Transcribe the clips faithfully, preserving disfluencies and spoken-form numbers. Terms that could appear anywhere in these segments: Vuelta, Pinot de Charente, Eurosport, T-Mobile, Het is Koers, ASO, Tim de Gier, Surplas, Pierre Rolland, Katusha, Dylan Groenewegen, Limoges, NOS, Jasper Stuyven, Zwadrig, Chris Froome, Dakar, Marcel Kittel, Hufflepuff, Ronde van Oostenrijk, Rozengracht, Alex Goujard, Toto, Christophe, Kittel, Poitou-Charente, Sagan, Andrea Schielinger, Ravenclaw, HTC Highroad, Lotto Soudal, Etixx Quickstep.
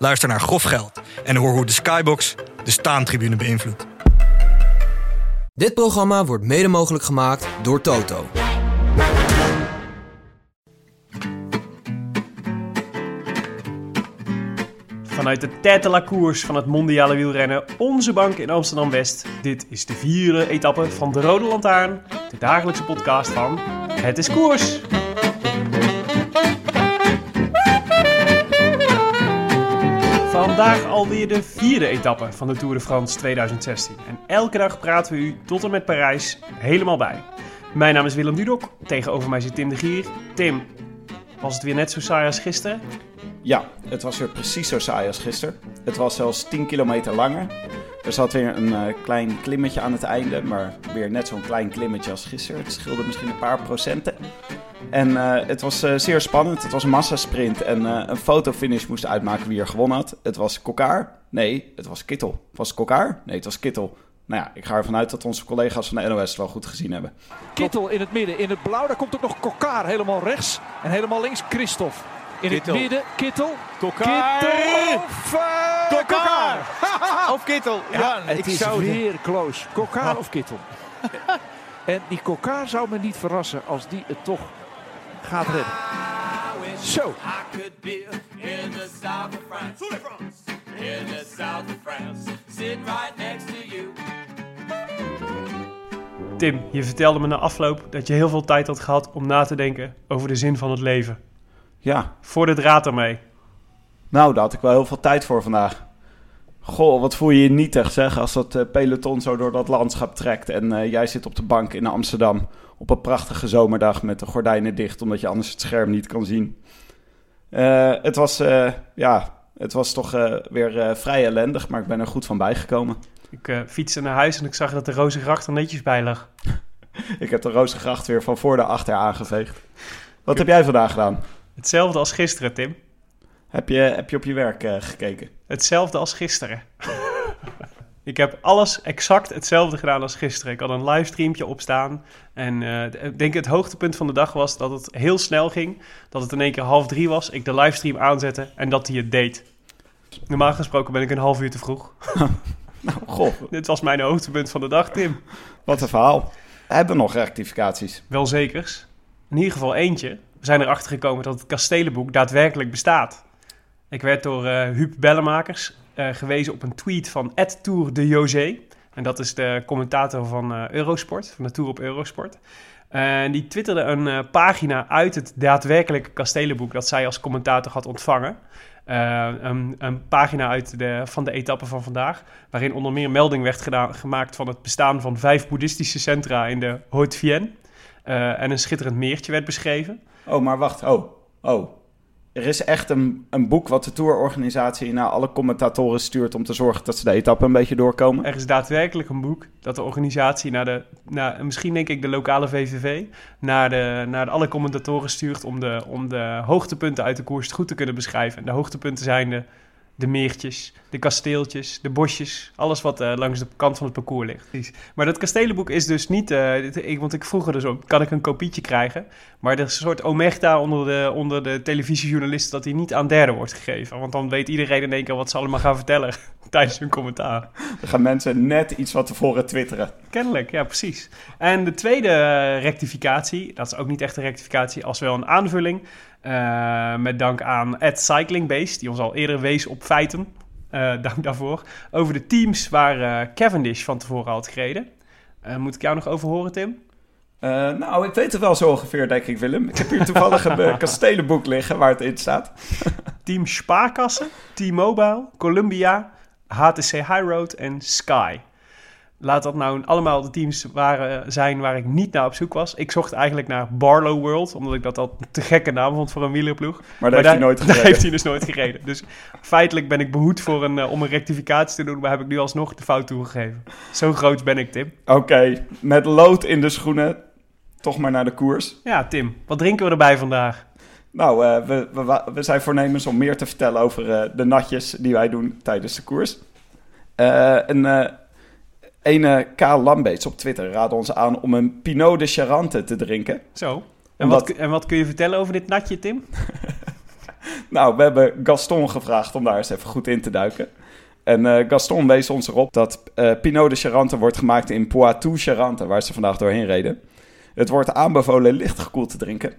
Luister naar Grof Geld en hoor hoe de Skybox de staantribune beïnvloedt. Dit programma wordt mede mogelijk gemaakt door Toto. Vanuit de Tête de la Course van het mondiale wielrennen, onze bank in Amsterdam-West. Dit is de vierde etappe van de Rode Lantaarn, de dagelijkse podcast van Het is Koers. Vandaag alweer de vierde etappe van de Tour de France tweeduizend zestien. En elke dag praten we u tot en met Parijs helemaal bij. Mijn naam is Willem Dudok, tegenover mij zit Tim de Gier. Tim, was het weer net zo saai als gisteren? Ja, het was weer precies zo saai als gisteren. Het was zelfs tien kilometer langer. Er zat weer een uh, klein klimmetje aan het einde, maar weer net zo'n klein klimmetje als gisteren. Het scheelde misschien een paar procenten. En uh, het was uh, zeer spannend. Het was een massasprint en uh, een fotofinish moest uitmaken wie er gewonnen had. Het was Kokkaar. Nee, het was Kittel. Was het Kokkaar? Nee, het was Kittel. Nou ja, ik ga ervan uit dat onze collega's van de N O S het wel goed gezien hebben. Kittel in het midden, in het blauw. Daar komt ook nog Kokkaar helemaal rechts en helemaal links Christophe. In Kittel. Het midden, Kittel. Kokkaar. Kittel of uh, Kokkaar. Of Kittel. Ja, ja het ik is zou weer de... close. Kokkaar of Kittel. En die Kokkaar zou me niet verrassen als die het toch gaat redden. Zo. Tim, je vertelde me na afloop dat je heel veel tijd had gehad om na te denken over de zin van het leven. Ja. Voor de draad ermee. Nou, daar had ik wel heel veel tijd voor vandaag. Goh, wat voel je je nietig zeg, als dat uh, peloton zo door dat landschap trekt. En uh, jij zit op de bank in Amsterdam op een prachtige zomerdag met de gordijnen dicht, omdat je anders het scherm niet kan zien. Uh, het was, uh, ja, het was toch uh, weer uh, vrij ellendig, maar ik ben er goed van bijgekomen. Ik uh, fietste naar huis en ik zag dat de Rozengracht er netjes bij lag. Ik heb de Rozengracht weer van voor naar achter aangeveegd. Wat ik... heb jij vandaag gedaan? Hetzelfde als gisteren, Tim. Heb je, heb je op je werk uh, gekeken? Hetzelfde als gisteren. Ik heb alles exact hetzelfde gedaan als gisteren. Ik had een livestreamtje opstaan. En uh, ik denk het hoogtepunt van de dag was dat het heel snel ging. Dat het in één keer half drie was. Ik de livestream aanzette en dat hij het deed. Normaal gesproken ben ik een half uur te vroeg. Nou, goh. Dit was mijn hoogtepunt van de dag, Tim. Wat een verhaal. Hebben we nog rectificaties? Wel zekers. In ieder geval eentje. We zijn erachter gekomen dat het kastelenboek daadwerkelijk bestaat. Ik werd door uh, Huub Bellemakers uh, gewezen op een tweet van at tour de josé. En dat is de commentator van uh, Eurosport, van de Tour op Eurosport. Uh, die twitterde een uh, pagina uit het daadwerkelijke kastelenboek dat zij als commentator had ontvangen. Uh, een, een pagina uit de, van de etappe van vandaag, waarin onder meer melding werd gedaan, gemaakt van het bestaan van vijf boeddhistische centra in de Haute-Vienne. Uh, en een schitterend meertje werd beschreven. Oh, maar wacht. Oh, oh. Er is echt een, een boek wat de tourorganisatie naar alle commentatoren stuurt om te zorgen dat ze de etappe een beetje doorkomen. Er is daadwerkelijk een boek dat de organisatie naar de, naar, misschien denk ik de lokale V V V, naar, de, naar alle commentatoren stuurt om de, om de hoogtepunten uit de koers goed te kunnen beschrijven. En de hoogtepunten zijn de, de meertjes, de kasteeltjes, de bosjes, alles wat uh, langs de kant van het parcours ligt. Maar dat kastelenboek is dus niet, uh, dit, ik, want ik vroeg er dus om, kan ik een kopietje krijgen? Maar er is een soort omerta onder de, onder de televisiejournalisten dat die niet aan derden wordt gegeven. Want dan weet iedereen in één keer wat ze allemaal gaan vertellen tijdens hun commentaar. Dan gaan mensen net iets wat tevoren twitteren. Kennelijk, ja precies. En de tweede uh, rectificatie, dat is ook niet echt een rectificatie, als wel een aanvulling. Uh, met dank aan at cyclingbase, die ons al eerder wees op feiten. Uh, dank daarvoor. Over de teams waar uh, Cavendish van tevoren had gereden. Uh, moet ik jou nog over horen, Tim? Uh, nou, ik weet het wel zo ongeveer, denk ik, Willem. Ik heb hier toevallig een uh, kastelenboek liggen waar het in staat. Team Spaarkassen, T-Mobile, Columbia, H T C Highroad en Sky. Laat dat nou allemaal de teams waren, zijn waar ik niet naar op zoek was. Ik zocht eigenlijk naar Barlow World, omdat ik dat al een te gekke naam vond voor een wielerploeg. Maar, maar daar heeft hij nooit gereden. Daar heeft hij dus nooit gereden. Dus feitelijk ben ik behoed voor een, uh, om een rectificatie te doen, maar heb ik nu alsnog de fout toegegeven. Zo groot ben ik, Tim. Oké, okay, met lood in de schoenen, toch maar naar de koers. Ja, Tim, wat drinken we erbij vandaag? Nou, uh, we, we, we zijn voornemens om meer te vertellen over uh, de natjes die wij doen tijdens de koers. Uh, een... Uh, Ene K. Lambeets op Twitter raadde ons aan om een Pinot de Charente te drinken. Zo. En, Omdat... wat, en wat kun je vertellen over dit natje, Tim? Nou, we hebben Gaston gevraagd om daar eens even goed in te duiken. En uh, Gaston wees ons erop dat uh, Pinot de Charente wordt gemaakt in Poitou-Charente, waar ze vandaag doorheen reden. Het wordt aanbevolen licht gekoeld te drinken.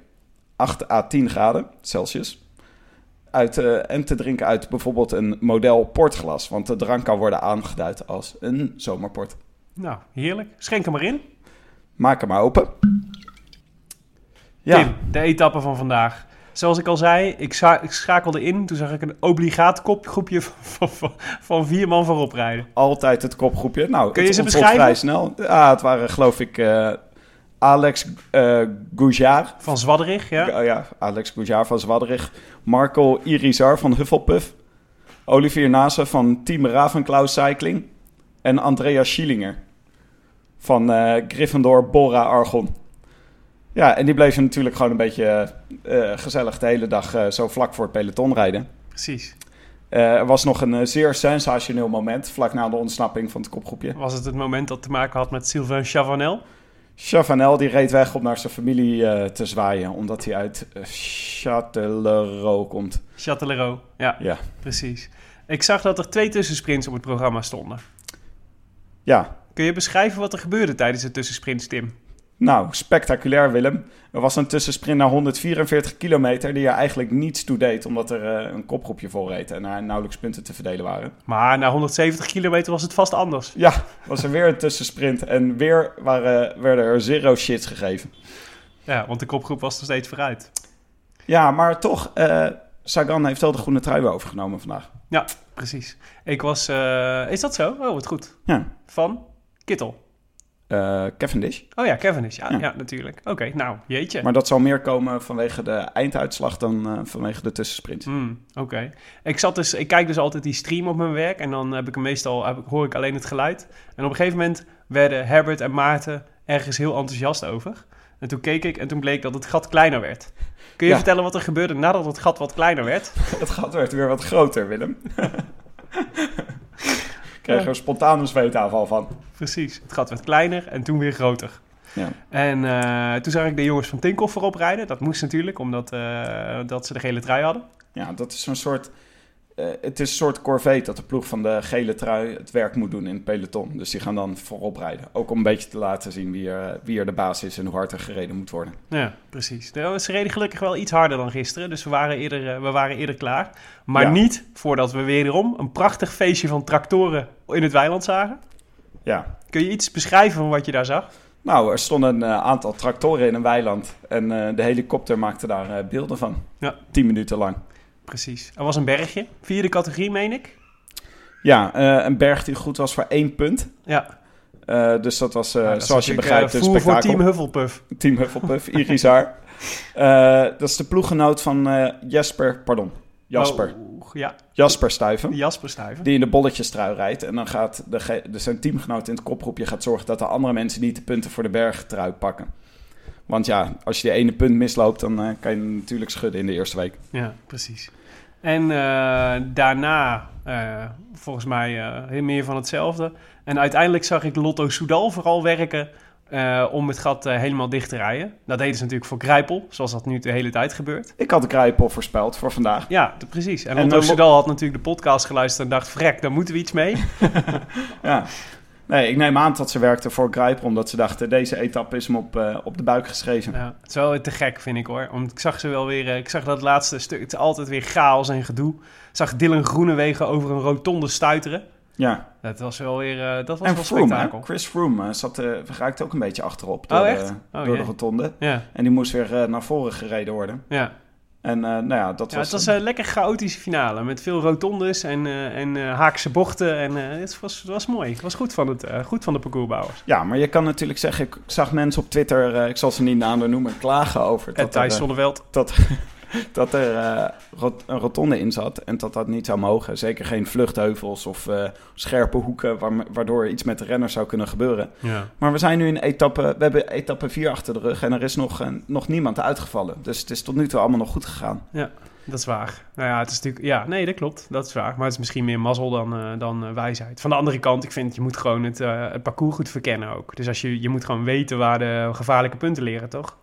acht à tien graden Celsius. Uit, uh, en te drinken uit bijvoorbeeld een model portglas. Want de drank kan worden aangeduid als een zomerport. Nou, heerlijk. Schenk hem maar in. Maak hem maar open. Ja. Tim, de etappe van vandaag. Zoals ik al zei, ik, scha- ik schakelde in. Toen zag ik een obligaat kopgroepje van, van, van vier man voorop rijden. Altijd het kopgroepje. Nou, kun je ze beschrijven? Vrij snel. Ja, het waren geloof ik... Uh, Alex uh, Goujard. Van Zwadrig, ja. G- ja, Alex Goujard van Zwadrig. Marco Irizar van Hufflepuff. Olivier Nase van Team Ravenclaw Cycling. En Andrea Schielinger van uh, Gryffindor Bora Argon. Ja, en die bleven natuurlijk gewoon een beetje uh, gezellig de hele dag uh, zo vlak voor het peloton rijden. Precies. Uh, er was nog een uh, zeer sensationeel moment vlak na de ontsnapping van het kopgroepje. Was het het moment dat te maken had met Sylvain Chavanel? Chavanel die reed weg om naar zijn familie uh, te zwaaien, omdat hij uit uh, Châtellerault komt. Châtellerault, ja, ja, precies. Ik zag dat er twee tussensprints op het programma stonden. Ja. Kun je beschrijven wat er gebeurde tijdens de tussensprints, Tim? Nou, spectaculair, Willem. Er was een tussensprint naar honderdvierenveertig kilometer die er eigenlijk niets toe deed, omdat er uh, een kopgroepje vol reed en er nauwelijks punten te verdelen waren. Maar na honderdzeventig kilometer was het vast anders. Ja, was er weer een tussensprint en weer waren, werden er zero shits gegeven. Ja, want de kopgroep was nog steeds vooruit. Ja, maar toch, uh, Sagan heeft wel de groene trui weer overgenomen vandaag. Ja, precies. Ik was... Uh, is dat zo? Oh, wat goed. Ja. Van Kittel. Uh, Cavendish. Oh ja, Cavendish. Ja, ja. ja natuurlijk. Oké, okay, nou, jeetje. Maar dat zal meer komen vanwege de einduitslag dan uh, vanwege de tussensprint. Mm, Oké. Okay. Ik zat dus, ik kijk dus altijd die stream op mijn werk en dan heb ik meestal heb ik, hoor ik alleen het geluid. En op een gegeven moment werden Herbert en Maarten ergens heel enthousiast over. En toen keek ik en toen bleek dat het gat kleiner werd. Kun je ja. vertellen wat er gebeurde nadat het gat wat kleiner werd? Het gat werd weer wat groter, Willem. Ik kreeg er een spontane zweetaanval van. Precies. Het gat werd kleiner en toen weer groter. Ja. En uh, toen zag ik de jongens van Tinkoff voorop rijden. Dat moest natuurlijk, omdat uh, dat ze de gele trui hadden. Ja, dat is een soort... Uh, het is een soort corvée dat de ploeg van de gele trui het werk moet doen in het peloton. Dus die gaan dan voorop rijden. Ook om een beetje te laten zien wie er, wie er de baas is en hoe hard er gereden moet worden. Ja, precies. Nou, ze reden gelukkig wel iets harder dan gisteren. Dus we waren eerder, uh, we waren eerder klaar. Maar ja. niet voordat we wederom een prachtig feestje van tractoren in het weiland zagen. Ja. Kun je iets beschrijven van wat je daar zag? Nou, er stonden een uh, aantal tractoren in een weiland. En uh, de helikopter maakte daar uh, beelden van. Ja. Tien minuten lang. Precies. Er was een bergje. Vierde categorie, meen ik? Ja, uh, een berg die goed was voor één punt. Ja. Uh, dus dat was, uh, ja, dat zoals je begrijpt, uh, een spektakel. Voor Team Hufflepuff. Team Hufflepuff, Irizar. Uh, dat is de ploeggenoot van uh, Jasper, pardon, Jasper. Oh, ja. Jasper Stuyven. Jasper Stuyven. Die in de bolletjestrui rijdt. En dan gaat de ge- dus zijn teamgenoot in het kopgroepje gaat zorgen dat de andere mensen niet de punten voor de bergtrui pakken. Want ja, als je die ene punt misloopt, dan uh, kan je natuurlijk schudden in de eerste week. Ja, precies. En uh, daarna uh, volgens mij uh, meer van hetzelfde. En uiteindelijk zag ik Lotto Soudal vooral werken uh, om het gat uh, helemaal dicht te rijden. Dat deden ze natuurlijk voor Greipel, zoals dat nu de hele tijd gebeurt. Ik had de Greipel voorspeld voor vandaag. Ja, de, precies. En, en Lotto Soudal had natuurlijk de podcast geluisterd en dacht, vrek, daar moeten we iets mee. Ja. Nee, ik neem aan dat ze werkte voor Greipel, omdat ze dachten, deze etappe is hem op, uh, op de buik geschreven. Ja, het is wel te gek, vind ik hoor. Om, ik zag ze wel weer, uh, ik zag dat laatste stuk, het is altijd weer chaos en gedoe. Ik zag Dylan Groenewegen over een rotonde stuiteren. Ja. Dat was wel weer, uh, dat was en wel Froome, spektakel. Hè? Chris Froome uh, zat, uh, raakte ook een beetje achterop door, oh, echt? Oh, door de rotonde. Ja. En die moest weer uh, naar voren gereden worden. Ja. En uh, nou ja, dat ja, was... Het was een uh, lekker chaotische finale met veel rotondes en, uh, en uh, haakse bochten. En uh, het, was, het was mooi. Het was goed van, het, uh, goed van de parcoursbouwers. Ja, maar je kan natuurlijk zeggen... Ik zag mensen op Twitter, uh, ik zal ze niet namen noemen, klagen over... En Thijs Zonneveld. Dat, dat er uh, rot, een rotonde in zat en dat dat niet zou mogen. Zeker geen vluchtheuvels of uh, scherpe hoeken... Waar, waardoor iets met de renners zou kunnen gebeuren. Ja. Maar we zijn nu in etappe... We hebben etappe vier achter de rug en er is nog, uh, nog niemand uitgevallen. Dus het is tot nu toe allemaal nog goed gegaan. Ja, dat is waar. Nou ja, het is natuurlijk... Ja, nee, dat klopt. Dat is waar. Maar het is misschien meer mazzel dan, uh, dan uh, wijsheid. Van de andere kant, ik vind... Je moet gewoon het, uh, het parcours goed verkennen ook. Dus als je, je moet gewoon weten waar de gevaarlijke punten liggen, toch?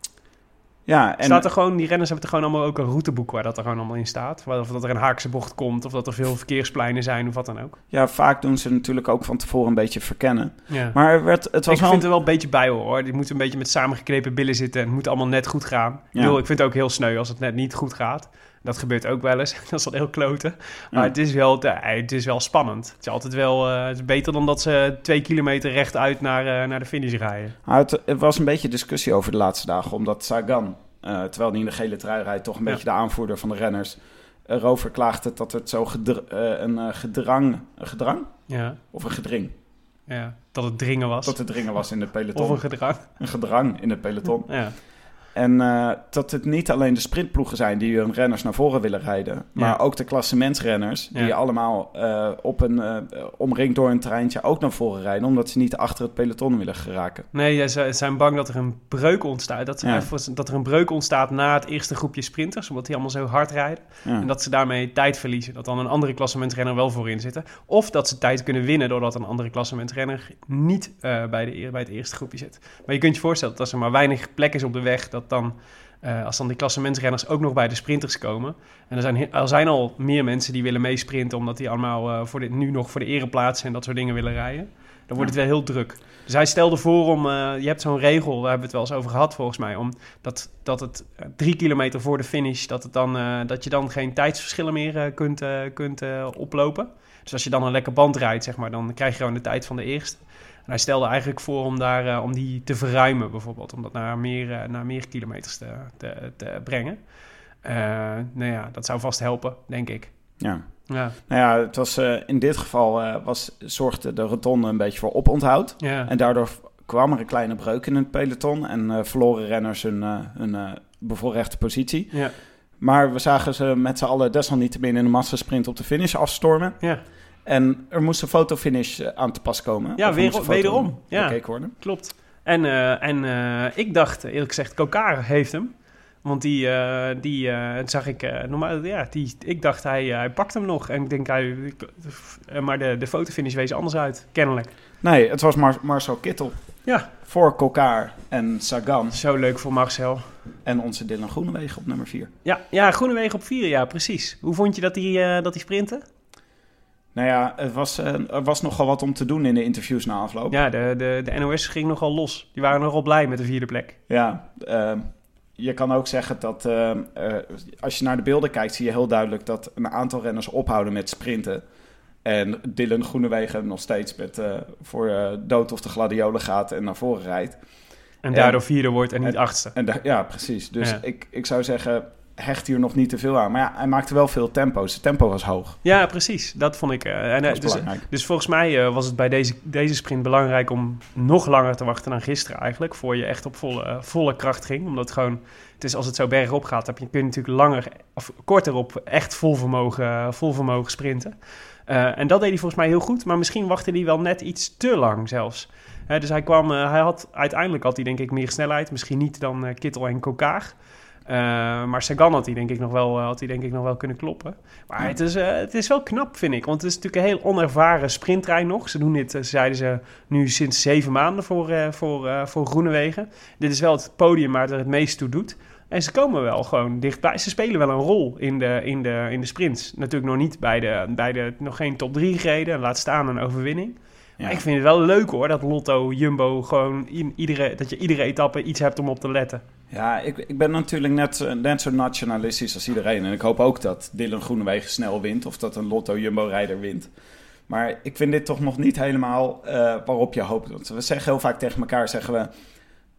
Ja, en staat er gewoon, die renners hebben er gewoon allemaal ook een routeboek waar dat er gewoon allemaal in staat. Of dat er een haakse bocht komt, of dat er veel verkeerspleinen zijn, of wat dan ook. Ja, vaak doen ze natuurlijk ook van tevoren een beetje verkennen. Ja. Maar er werd, het was ik wel... vind er wel een beetje bij hoor. Die moeten een beetje met samengeknepen billen zitten en het moet allemaal net goed gaan. Ja. Ik bedoel, ik vind het ook heel sneu als het net niet goed gaat. Dat gebeurt ook wel eens. Dat is dan heel kloten. Maar ja. het, is wel, het is wel spannend. Het is altijd wel uh, het is beter dan dat ze twee kilometer rechtuit naar, uh, naar de finish rijden. Ja, het, het was een beetje discussie over de laatste dagen. Omdat Sagan, uh, terwijl hij in de gele trui rijdt, toch een ja. beetje de aanvoerder van de renners, erover klaagde dat het zo gedr- uh, een uh, gedrang... Een gedrang? Ja. Of een gedring. Ja, dat het dringen was. Dat het dringen was in de peloton. Of een gedrang. Een gedrang in de peloton. Ja. En uh, dat het niet alleen de sprintploegen zijn die hun renners naar voren willen rijden, maar ja. ook de klassementsrenners die ja. allemaal uh, op een uh, omringd door een treintje ook naar voren rijden, omdat ze niet achter het peloton willen geraken. Nee, ze zijn bang dat er een breuk ontstaat. Dat, ze ja. even, dat er een breuk ontstaat na het eerste groepje sprinters, omdat die allemaal zo hard rijden. Ja. En dat ze daarmee tijd verliezen. Dat dan een andere klassementsrenner wel voorin zit. Of dat ze tijd kunnen winnen doordat een andere klassementsrenner niet uh, bij, de, bij het eerste groepje zit. Maar je kunt je voorstellen dat als er maar weinig plek is op de weg, dat dan, uh, als dan die klassementsrenners ook nog bij de sprinters komen. En er zijn, er zijn al meer mensen die willen meesprinten, omdat die allemaal uh, voor de, nu nog voor de ereplaatsen en dat soort dingen willen rijden. Dan wordt ja. het wel heel druk. Dus hij stelde voor om, uh, je hebt zo'n regel, daar hebben we het wel eens over gehad volgens mij, om dat, dat het uh, drie kilometer voor de finish, dat, het dan, uh, dat je dan geen tijdsverschillen meer uh, kunt, uh, kunt uh, oplopen. Dus als je dan een lekker band rijdt, zeg maar, dan krijg je gewoon de tijd van de eerste. En hij stelde eigenlijk voor om, daar, uh, om die te verruimen bijvoorbeeld. Om dat naar meer, uh, naar meer kilometers te, te, te brengen. Uh, nou ja, dat zou vast helpen, denk ik. Ja. Ja. Nou ja, het was, uh, in dit geval uh, was, zorgde de rotonde een beetje voor oponthoud. Ja. En daardoor kwam er een kleine breuk in het peloton. En uh, verloren renners hun, uh, hun uh, bevoorrechte positie. Ja. Maar we zagen ze met z'n allen desalniettemin in de massasprint op de finish afstormen. Ja. En er moest een fotofinish aan te pas komen. Ja, weer, wederom. Ja, bekeken worden. Klopt. En, uh, en uh, ik dacht, eerlijk gezegd, Kokkaar heeft hem. Want die, uh, die uh, zag ik uh, normaal. Ja, die, ik dacht, hij, uh, hij pakt hem nog. En ik denk, hij. Uh, maar de, de fotofinish wees anders uit, kennelijk. Nee, het was Mar- Marcel Kittel. Ja. Voor Kokkaar en Sagan. Zo leuk voor Marcel. En onze Dylan Groenewegen op nummer vier. Ja, ja, Groenewegen op vier, ja, precies. Hoe vond je dat die, uh, dat die sprinten? Nou ja, er was, er was nogal wat om te doen in de interviews na afloop. Ja, de, de, de N O S ging nogal los. Die waren nogal blij met de vierde plek. Ja, uh, je kan ook zeggen dat uh, uh, als je naar de beelden kijkt, zie je heel duidelijk dat een aantal renners ophouden met sprinten. En Dylan Groenewegen nog steeds met, uh, voor uh, dood of de gladiolen gaat en naar voren rijdt. En daardoor en, vierde wordt en niet en, achtste. En da- ja, precies. Dus ja. Ik, ik zou zeggen, hecht hier nog niet te veel aan. Maar ja, hij maakte wel veel tempo's. Het tempo was hoog. Ja, precies. Dat vond ik. Uh, en, uh, dat dus, dus volgens mij uh, was het bij deze, deze sprint belangrijk om nog langer te wachten dan gisteren eigenlijk. Voor je echt op volle, uh, volle kracht ging. Omdat gewoon, het is, als het zo bergop gaat, heb je, kun je natuurlijk langer of korter op echt vol vermogen, uh, vol vermogen sprinten. Uh, en dat deed hij volgens mij heel goed. Maar misschien wachtte hij wel net iets te lang zelfs. Uh, dus hij kwam, uh, hij had, uiteindelijk had hij denk ik meer snelheid. Misschien niet dan uh, Kittel en Kokkaar. Uh, maar Sagan had hij denk ik nog wel, had hij denk ik nog wel kunnen kloppen. Maar ja. het, is, uh, het is wel knap, vind ik. Want het is natuurlijk een heel onervaren sprinttrein nog. Ze doen dit, uh, zeiden ze, nu sinds zeven maanden voor, uh, voor, uh, voor Groenewegen. Dit is wel het podium waar het er het meest toe doet. En ze komen wel gewoon dichtbij. Ze spelen wel een rol in de, in de, in de sprints. Natuurlijk nog niet bij de, bij de nog geen top drie gereden. Laat staan een overwinning. Ja. Maar ik vind het wel leuk hoor, dat Lotto, Jumbo, gewoon in iedere, dat je iedere etappe iets hebt om op te letten. Ja, ik, ik ben natuurlijk net, net zo nationalistisch als iedereen. En ik hoop ook dat Dylan Groenewegen snel wint of dat een Lotto-Jumbo-rijder wint. Maar ik vind dit toch nog niet helemaal uh, waarop je hoopt. Want we zeggen heel vaak tegen elkaar, zeggen we,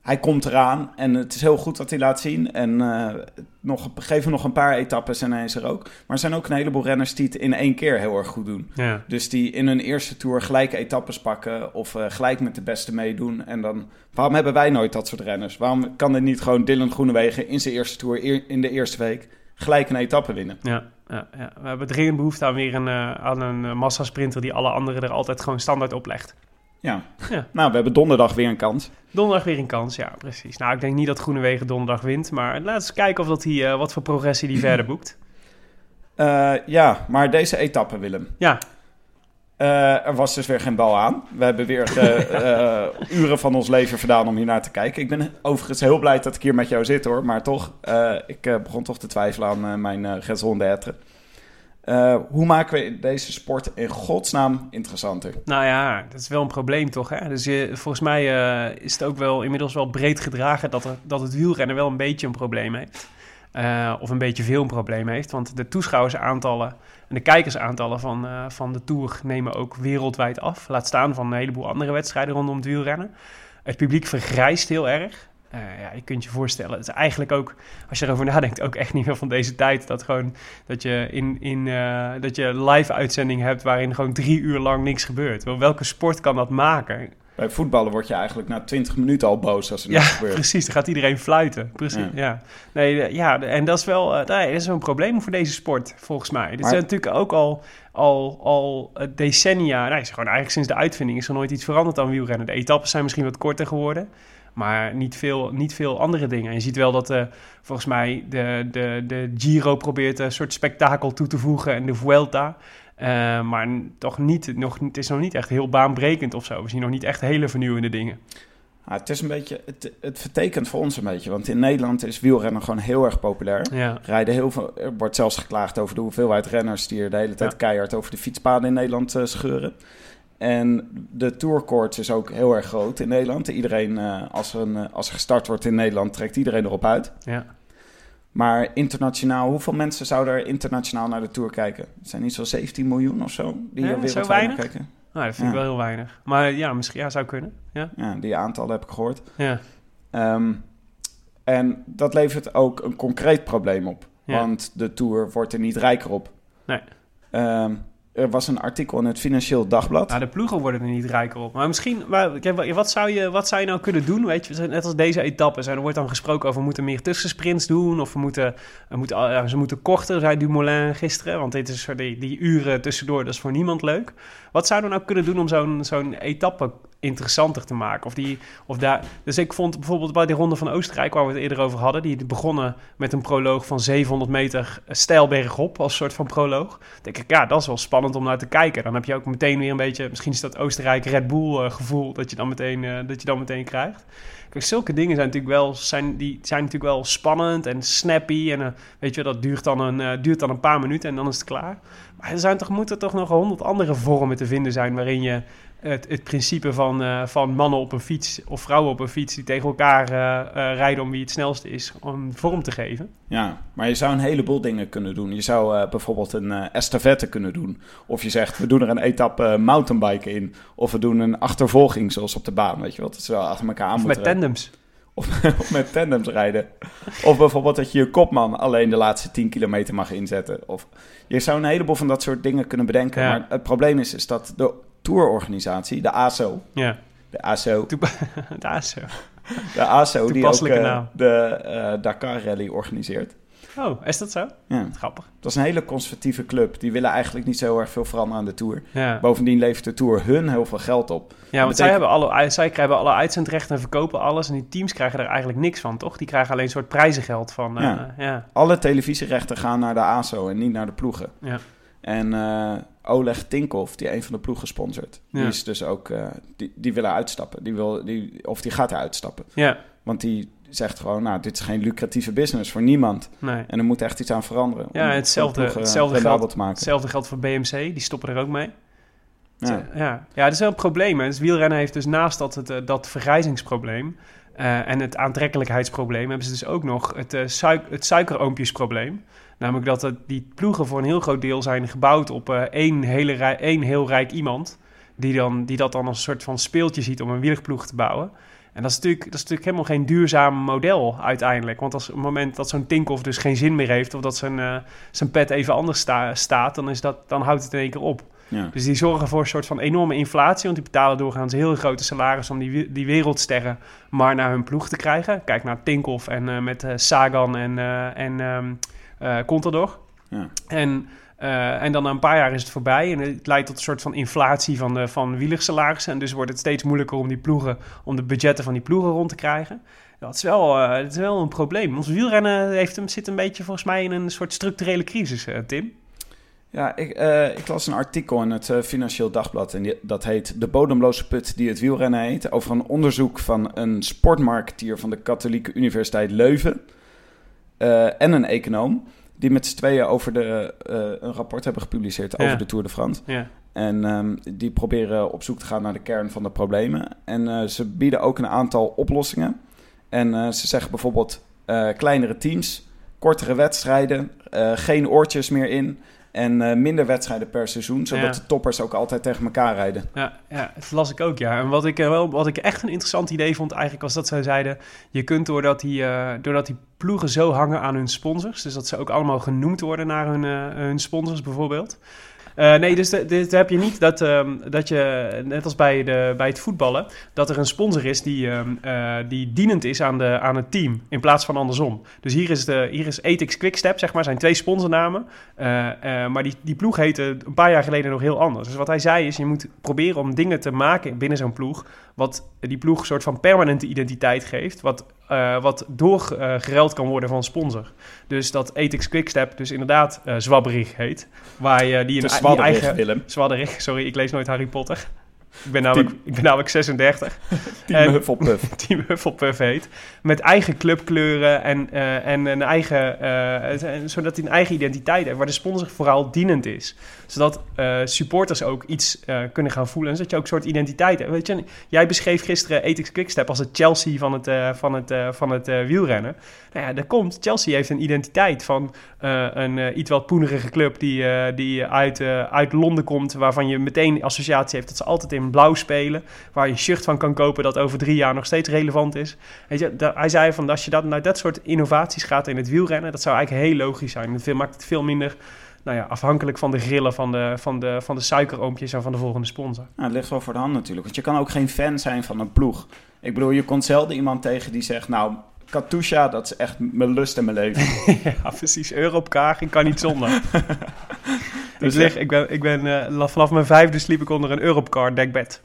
hij komt eraan en het is heel goed wat hij laat zien. En uh, nog, geef hem nog een paar etappes en hij is er ook. Maar er zijn ook een heleboel renners die het in één keer heel erg goed doen. Ja. Dus die in hun eerste tour gelijk etappes pakken of uh, gelijk met de beste meedoen. En dan, waarom hebben wij nooit dat soort renners? Waarom kan dit niet gewoon Dylan Groenewegen in zijn eerste tour, eer, in de eerste week, gelijk een etappe winnen? Ja. Ja, ja. We hebben dringend behoefte aan weer een, uh, aan een massasprinter die alle anderen er altijd gewoon standaard oplegt. Ja. ja, nou, we hebben donderdag weer een kans. Donderdag weer een kans, ja, precies. Nou, ik denk niet dat Groenewegen donderdag wint, maar laten we kijken of dat hij, uh, wat voor progressie die verder boekt. Uh, ja, maar deze etappe, Willem. Ja. Uh, er was dus weer geen bal aan. We hebben weer uh, uh, uren van ons leven verdaan om hier naar te kijken. Ik ben overigens heel blij dat ik hier met jou zit, hoor. Maar toch, uh, ik uh, begon toch te twijfelen aan uh, mijn uh, raison d'être. Uh, hoe maken we deze sport in godsnaam interessanter? Nou ja, dat is wel een probleem toch, hè? Dus je, volgens mij uh, is het ook wel inmiddels wel breed gedragen dat, er, dat het wielrennen wel een beetje een probleem heeft. Uh, of een beetje veel een probleem heeft. Want de toeschouwersaantallen en de kijkersaantallen van, uh, van de Tour nemen ook wereldwijd af. Laat staan van een heleboel andere wedstrijden rondom het wielrennen. Het publiek vergrijst heel erg. Uh, ja, je kunt je voorstellen, het is eigenlijk ook, als je erover nadenkt, ook echt niet meer van deze tijd. Dat, gewoon, dat je in, in, uh, dat je live uitzending hebt waarin gewoon drie uur lang niks gebeurt. Wel, welke sport kan dat maken? Bij voetballen word je eigenlijk na twintig minuten al boos als er niks ja, gebeurt. Ja, precies. Dan gaat iedereen fluiten. Precies, ja. ja. Nee, ja en dat is wel uh, nee, dat is een probleem voor deze sport, volgens mij. Dit maar... zijn natuurlijk ook al, al, al decennia... Nee, is gewoon eigenlijk sinds de uitvinding is er nooit iets veranderd aan wielrennen. De etappes zijn misschien wat korter geworden... Maar niet veel, niet veel andere dingen. En je ziet wel dat uh, volgens mij de, de, de Giro probeert een soort spektakel toe te voegen. En de Vuelta. Uh, maar toch niet, nog, het is nog niet echt heel baanbrekend of zo. We zien nog niet echt hele vernieuwende dingen. Ja, het is een beetje, het, het vertekent voor ons een beetje. Want in Nederland is wielrennen gewoon heel erg populair. Ja. Rijden heel veel, er wordt zelfs geklaagd over de hoeveelheid renners die er de hele tijd ja. keihard over de fietspaden in Nederland uh, scheuren. En de tourkoorts is ook heel erg groot in Nederland. Iedereen, uh, als, er een, als er gestart wordt in Nederland, trekt iedereen erop uit. Ja. Maar internationaal, hoeveel mensen zouden er internationaal naar de Tour kijken? Het zijn niet zo'n zeventien miljoen of zo die ja, er zo weinig? Kijken. Nou, dat vind ja. ik wel heel weinig. Maar ja, misschien ja, zou kunnen. Ja. ja, die aantallen heb ik gehoord. Ja. Um, en dat levert ook een concreet probleem op. Ja. Want de Tour wordt er niet rijker op. Nee. Um, Er was een artikel in het Financieel Dagblad. Nou, de ploegen worden er niet rijker op. Maar misschien, maar, wat, zou je, wat zou je nou kunnen doen? Weet je? Net als deze etappes. En er wordt dan gesproken over... we moeten meer tussensprints doen... of we moeten, we moeten, ze moeten korter, zei Dumoulin gisteren. Want dit is, die, die uren tussendoor, dat is voor niemand leuk. Wat zouden we nou kunnen doen om zo'n, zo'n etappe interessanter te maken? Of die, of daar, dus ik vond bijvoorbeeld bij de Ronde van Oostenrijk... waar we het eerder over hadden... die begonnen met een proloog van zevenhonderd meter steil bergop... als soort van proloog. Dan denk ik, ja, dat is wel spannend... om naar te kijken. Dan heb je ook meteen weer een beetje... misschien is dat Oostenrijk Red Bull gevoel... dat je dan meteen, uh, dat je dan meteen krijgt. Kijk, zulke dingen zijn natuurlijk wel... zijn, die zijn natuurlijk wel spannend en snappy... en uh, weet je, dat duurt dan, een, uh, duurt dan een paar minuten... en dan is het klaar. Maar er zijn toch, moeten toch nog honderd andere vormen te vinden zijn... waarin je het, het principe van, uh, van mannen op een fiets... of vrouwen op een fiets... die tegen elkaar uh, uh, rijden om wie het snelste is... om vorm te geven. Ja, maar je zou een heleboel dingen kunnen doen. Je zou uh, bijvoorbeeld een uh, estafette kunnen doen... Of je zegt, we doen er een etappe mountainbiken in. Of we doen een achtervolging zoals op de baan. Weet je wat? Dat ze wel achter elkaar aan of moeten met rijden. Tandems. Of, of met tandems rijden. Of bijvoorbeeld dat je je kopman alleen de laatste tien kilometer mag inzetten. Of, je zou een heleboel van dat soort dingen kunnen bedenken. Ja. Maar het probleem is, is dat de tourorganisatie, de A S O... Ja. De A S O. Toepa- de A S O. De A S O die ook uh, de uh, Dakar Rally organiseert. Oh, is dat zo? Ja. Grappig. Dat is een hele conservatieve club. Die willen eigenlijk niet zo heel erg veel veranderen aan de Tour. Ja. Bovendien levert de Tour hun heel veel geld op. Ja, want betekent... zij, hebben alle, zij krijgen alle uitzendrechten en verkopen alles. En die teams krijgen er eigenlijk niks van, toch? Die krijgen alleen een soort prijzengeld van... Uh, ja. Ja. Alle televisierechten gaan naar de A S O en niet naar de ploegen. Ja. En uh, Oleg Tinkoff, die een van de ploegen sponsort... Ja. Die is dus ook... Uh, die, die wil er uitstappen. Die wil, die, of die gaat er uitstappen. Ja. Want die... zegt gewoon, nou, dit is geen lucratieve business voor niemand. Nee. En er moet echt iets aan veranderen. Ja, om hetzelfde, ploegen, hetzelfde, geld, te maken. Hetzelfde geldt voor B M C. Die stoppen er ook mee. Ja, ja. ja dat is wel een probleem. Hè. Dus wielrennen heeft dus naast dat, het, dat vergrijzingsprobleem... Uh, en het aantrekkelijkheidsprobleem... hebben ze dus ook nog het, uh, suik- het suikeroompjesprobleem. Namelijk dat het, die ploegen voor een heel groot deel zijn gebouwd... op uh, één, hele rij- één heel rijk iemand... Die, dan, die dat dan als een soort van speeltje ziet om een wielerploeg te bouwen... En dat is, natuurlijk, dat is natuurlijk helemaal geen duurzaam model uiteindelijk. Want als op het moment dat zo'n Tinkoff dus geen zin meer heeft... of dat zijn, uh, zijn pet even anders sta, staat, dan, is dat, dan houdt het in één keer op. Ja. Dus die zorgen voor een soort van enorme inflatie... want die betalen doorgaans heel grote salaris... om die, die wereldsterren maar naar hun ploeg te krijgen. Kijk naar Tinkoff en uh, met uh, Sagan en, uh, en um, uh, Contador. Ja. En... Uh, en dan na een paar jaar is het voorbij en het leidt tot een soort van inflatie van, de, van wielerssalarissen. En dus wordt het steeds moeilijker om die ploegen, om de budgetten van die ploegen rond te krijgen. Dat is wel, uh, dat is wel een probleem. Ons wielrennen heeft, zit een beetje volgens mij in een soort structurele crisis, uh, Tim. Ja, ik, uh, ik las een artikel in het uh, Financieel Dagblad en die, dat heet De bodemloze put die het wielrennen heet. Over een onderzoek van een sportmarketeer van de Katholieke Universiteit Leuven uh, en een econoom. Die met z'n tweeën over de, uh, een rapport hebben gepubliceerd ja. over de Tour de France. Ja. En um, die proberen op zoek te gaan naar de kern van de problemen. En uh, ze bieden ook een aantal oplossingen. En uh, ze zeggen bijvoorbeeld uh, kleinere teams, kortere wedstrijden, uh, geen oortjes meer in... en uh, minder wedstrijden per seizoen, zodat ja. de toppers ook altijd tegen elkaar rijden. Ja, ja, dat las ik ook, ja. En wat ik, wel, wat ik echt een interessant idee vond eigenlijk... was dat zij zeiden, je kunt doordat die, uh, doordat die ploegen zo hangen aan hun sponsors... dus dat ze ook allemaal genoemd worden naar hun, uh, hun sponsors bijvoorbeeld... Uh, nee, dus dit heb je niet dat, um, dat je, net als bij, de, bij het voetballen... dat er een sponsor is die, um, uh, die dienend is aan, de, aan het team... in plaats van andersom. Dus hier is, de, hier is Etixx Quickstep, zeg maar, zijn twee sponsornamen. Uh, uh, maar die, die ploeg heette een paar jaar geleden nog heel anders. Dus wat hij zei is, je moet proberen om dingen te maken binnen zo'n ploeg... wat die ploeg een soort van permanente identiteit geeft... wat, uh, wat doorgeruild uh, kan worden van sponsor. Dus dat Etixx Quickstep dus inderdaad uh, Zwadrig heet. Waar je uh, die in een eigen... Willem. Zwadrig, sorry, ik lees nooit Harry Potter. Ik ben namelijk, Team, ik ben namelijk zesendertig. Team Hufflepuff. Team Hufflepuff heet. Met eigen clubkleuren en, uh, en een eigen... Uh, zodat hij een eigen identiteit heeft... waar de sponsor vooral dienend is. Zodat uh, supporters ook iets uh, kunnen gaan voelen... en zodat je ook een soort identiteit hebt. Weet je, jij beschreef gisteren Etixx Quickstep... als het Chelsea van het, uh, van het, uh, van het uh, wielrennen. Nou ja, daar komt... Chelsea heeft een identiteit van uh, een uh, iets wat poenerige club... die, uh, die uit, uh, uit Londen komt... waarvan je meteen associatie heeft... dat ze altijd in blauw spelen, waar je shirt van kan kopen dat over drie jaar nog steeds relevant is. Weet je, dat, hij zei van als je dat, nou, dat soort innovaties gaat in het wielrennen, dat zou eigenlijk heel logisch zijn. Dat maakt het veel minder nou ja, afhankelijk van de grillen van de, van de, van de suikeroompjes en van de volgende sponsor. Nou, het ligt wel voor de hand natuurlijk, want je kan ook geen fan zijn van een ploeg. Ik bedoel, je komt zelden iemand tegen die zegt, nou... Katusha, dat is echt mijn lust en mijn leven. Ja, precies. Euro op kaag, ik kan niet zonder. Dus ik, lig, ik ben, ik ben uh, vanaf mijn vijfde sliep ik onder een Europcar dekbed.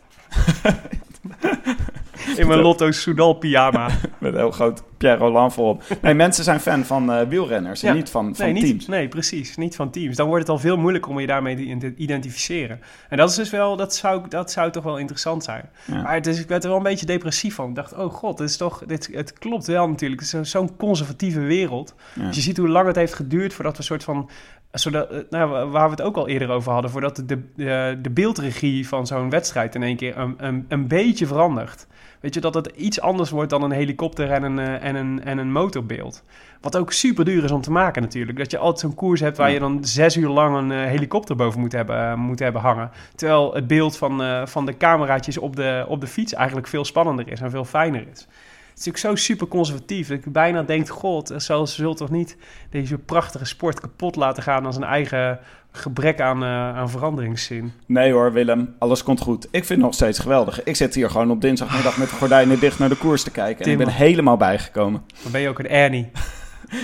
In mijn Lotto Soudal pyjama. Met een heel groot Pierre Roland voorop. Nee, mensen zijn fan van uh, wielrenners ja. en niet van, van nee, niet, teams. Nee, precies. Niet van teams. Dan wordt het al veel moeilijker om je daarmee te identificeren. En dat is dus wel, dat zou, dat zou toch wel interessant zijn. Ja. Maar het is, ik werd er wel een beetje depressief van. Ik dacht, oh god, dit is toch, dit, het klopt wel natuurlijk. Het is zo'n conservatieve wereld. Ja. Dus je ziet hoe lang het heeft geduurd voordat we een soort van... Zodat, nou, waar we het ook al eerder over hadden... voordat de, de, de beeldregie van zo'n wedstrijd in één keer een, een, een beetje verandert. Weet je, dat het iets anders wordt dan een helikopter en een, en een, en een motorbeeld. Wat ook super duur is om te maken natuurlijk. Dat je altijd zo'n koers hebt waar je dan zes uur lang een uh, helikopter boven moet hebben, uh, moet hebben hangen. Terwijl het beeld van, uh, van de cameraatjes op de, op de fiets eigenlijk veel spannender is en veel fijner is. Het is natuurlijk zo super conservatief dat ik bijna denk... God, ze zult toch niet deze prachtige sport kapot laten gaan... als een eigen gebrek aan, uh, aan veranderingszin? Nee hoor, Willem. Alles komt goed. Ik vind het nog steeds geweldig. Ik zit hier gewoon op dinsdagmiddag met de gordijnen dicht naar de koers te kijken. Tim, en ik ben helemaal bijgekomen. Dan ben je ook een Ernie.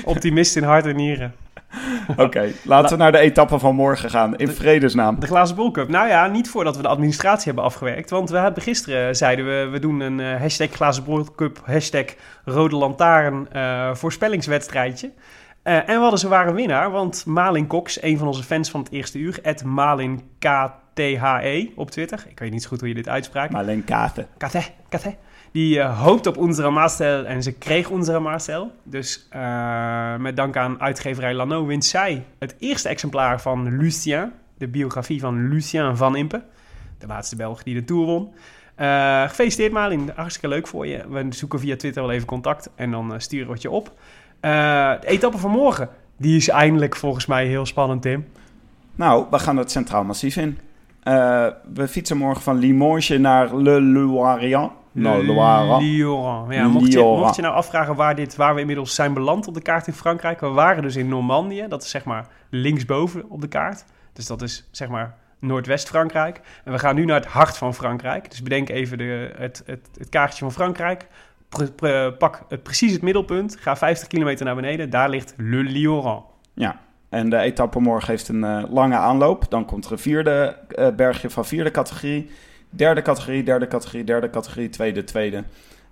Optimist in hart en nieren. Oké, okay, laten we naar de etappe van morgen gaan, in de, vredesnaam. De glazen bolcup. Nou ja, niet voordat we de administratie hebben afgewerkt. Want we hebben gisteren, zeiden we, we doen een uh, hashtag glazen bolcup, hashtag Rode Lantaarn uh, voorspellingswedstrijdje. Uh, en we hadden zowaar een winnaar, want Malin Cox, een van onze fans van het eerste uur, at Malin K T H E op Twitter. Ik weet niet zo goed hoe je dit uitspraakt. Malin Kate. Kate, Kate. Die uh, hoopt op Unsere Marcel en ze kreeg Unsere Marcel. Dus uh, met dank aan uitgeverij Lano wint zij het eerste exemplaar van Lucien. De biografie van Lucien van Impe. De laatste Belg die de Tour won. Uh, gefeliciteerd Malin, hartstikke leuk voor je. We zoeken via Twitter wel even contact en dan uh, sturen we het je op. Uh, de etappe van morgen, die is eindelijk volgens mij heel spannend, Tim. Nou, we gaan het Centraal Massief in. Uh, we fietsen morgen van Limoges naar Le Lioran. Nou, Le Lioran. Lioran. Ja, mocht, Lioran. Je, mocht je nou afvragen waar, dit, waar we inmiddels zijn beland op de kaart in Frankrijk. We waren dus in Normandië. Dat is zeg maar linksboven op de kaart. Dus dat is zeg maar Noordwest-Frankrijk. En we gaan nu naar het hart van Frankrijk. Dus bedenk even de, het, het, het kaartje van Frankrijk. Pre, pre, pak het, precies het middelpunt. Ga vijftig kilometer naar beneden. Daar ligt Le Lioran. Ja. En de etappe morgen heeft een uh, lange aanloop. Dan komt er een vierde uh, bergje van vierde categorie. Derde categorie, derde categorie, derde categorie, tweede, tweede.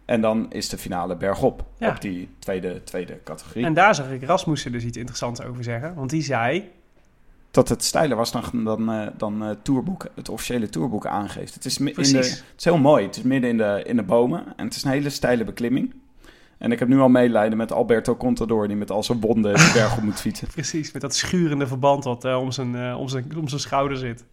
En dan is de finale bergop ja. op die tweede, tweede categorie. En daar zag ik Rasmussen dus iets interessants over zeggen. Want die zei... dat het steiler was dan, dan, uh, dan uh, tourboek, het officiële tourboek aangeeft. Het is, in de, het is heel mooi. Het is midden in de, in de bomen. En het is een hele steile beklimming. En ik heb nu al medelijden met Alberto Contador... die met al zijn wonden de berg op moet fietsen. Precies, met dat schurende verband wat uh, om, zijn, uh, om, zijn, om zijn schouder zit.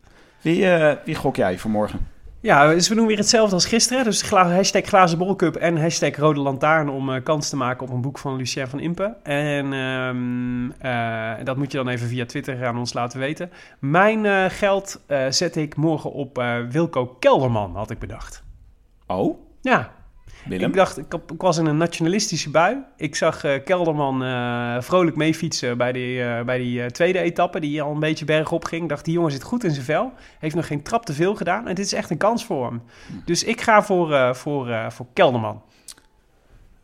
Wie, uh, wie gok jij vanmorgen? Ja, dus we doen weer hetzelfde als gisteren. Dus hashtag Glazen Bolcup en hashtag Rode Lantaarn... om uh, kans te maken op een boek van Lucien van Impe. En um, uh, dat moet je dan even via Twitter aan ons laten weten. Mijn uh, geld uh, zet ik morgen op uh, Wilco Kelderman, had ik bedacht. Oh? Ja. Willem? Ik dacht, ik, ik was in een nationalistische bui. Ik zag uh, Kelderman uh, vrolijk meefietsen bij die, uh, bij die uh, tweede etappe... die al een beetje bergop ging. Ik dacht, die jongen zit goed in zijn vel. Heeft nog geen trap te veel gedaan. En dit is echt een kans voor hem. Hm. Dus ik ga voor, uh, voor, uh, voor Kelderman.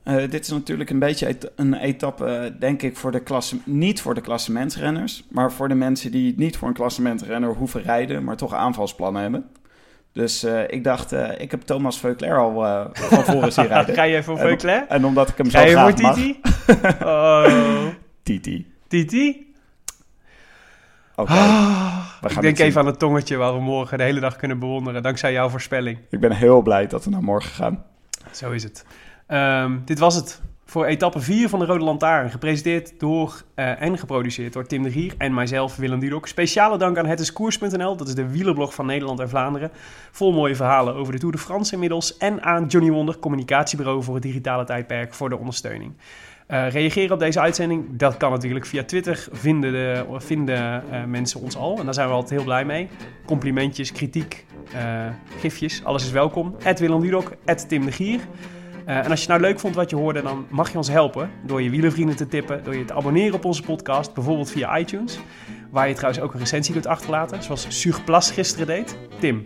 Uh, dit is natuurlijk een beetje et- een etappe, uh, denk ik, voor de klasse, niet voor de klassementsrenners... maar voor de mensen die niet voor een klassementrenner hoeven rijden... maar toch aanvalsplannen hebben. Dus uh, ik dacht, uh, ik heb Thomas Voeckler al uh, van voren zien rijden. Ga je voor Voeckler? En, en omdat ik hem zo graag mag. Ga je voor Titi? Oh. Titi. Titi? Oké. Okay. Oh, ik denk even aan het tongetje waar we morgen de hele dag kunnen bewonderen. Dankzij jouw voorspelling. Ik ben heel blij dat we naar morgen gaan. Zo is het. Um, dit was het voor etappe vier van de Rode Lantaarn. Gepresenteerd door uh, en geproduceerd door Tim de Gier en mijzelf, Willem Dudok. Speciale dank aan Het is Koers punt n l. Dat is de wielerblog van Nederland en Vlaanderen. Vol mooie verhalen over de Tour de France inmiddels. En aan Johnny Wonder, communicatiebureau voor het digitale tijdperk, voor de ondersteuning. Uh, reageren op deze uitzending, dat kan natuurlijk via Twitter. Vinden, de, vinden uh, mensen ons al. En daar zijn we altijd heel blij mee. Complimentjes, kritiek, uh, gifjes, alles is welkom. at Willem Dudok, at Tim de Gier. Uh, en als je het nou leuk vond wat je hoorde, dan mag je ons helpen door je wielervrienden te tippen, door je te abonneren op onze podcast, bijvoorbeeld via iTunes, waar je trouwens ook een recensie kunt achterlaten, zoals Surplas gisteren deed. Tim,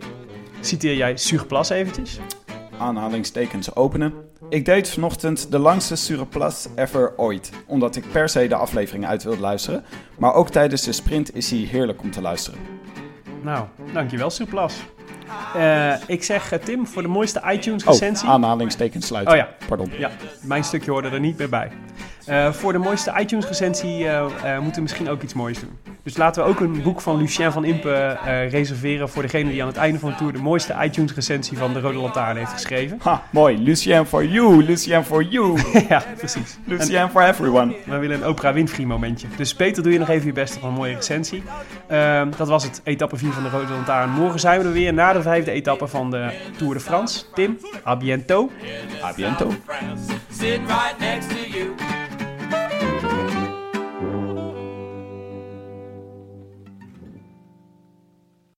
citeer jij Surplas eventjes? Aanhalingstekens openen. Ik deed vanochtend de langste Surplas ever ooit, omdat ik per se de aflevering uit wilde luisteren, maar ook tijdens de sprint is hij heerlijk om te luisteren. Nou, dankjewel Surplas. Uh, ik zeg uh, Tim voor de mooiste iTunes-recensie. Oh, aanhalingstekens sluiten. Oh ja, pardon. Ja, mijn stukje hoorde er niet meer bij. Uh, voor de mooiste iTunes-recensie uh, uh, moeten we misschien ook iets moois doen. Dus laten we ook een boek van Lucien van Impe uh, reserveren voor degene die aan het einde van de Tour de mooiste iTunes-recensie van de Rode Lantaarn heeft geschreven. Ha, mooi. Lucien for you, Lucien for you. Ja, precies. Lucien en, for everyone. We willen een Oprah Winfrey momentje. Dus Peter, doe je nog even je best van een mooie recensie. Uh, dat was het etappe vier van de Rode Lantaarn. Morgen zijn we er weer na de vijfde etappe van de Tour de France. Tim, à bientôt. À bientôt.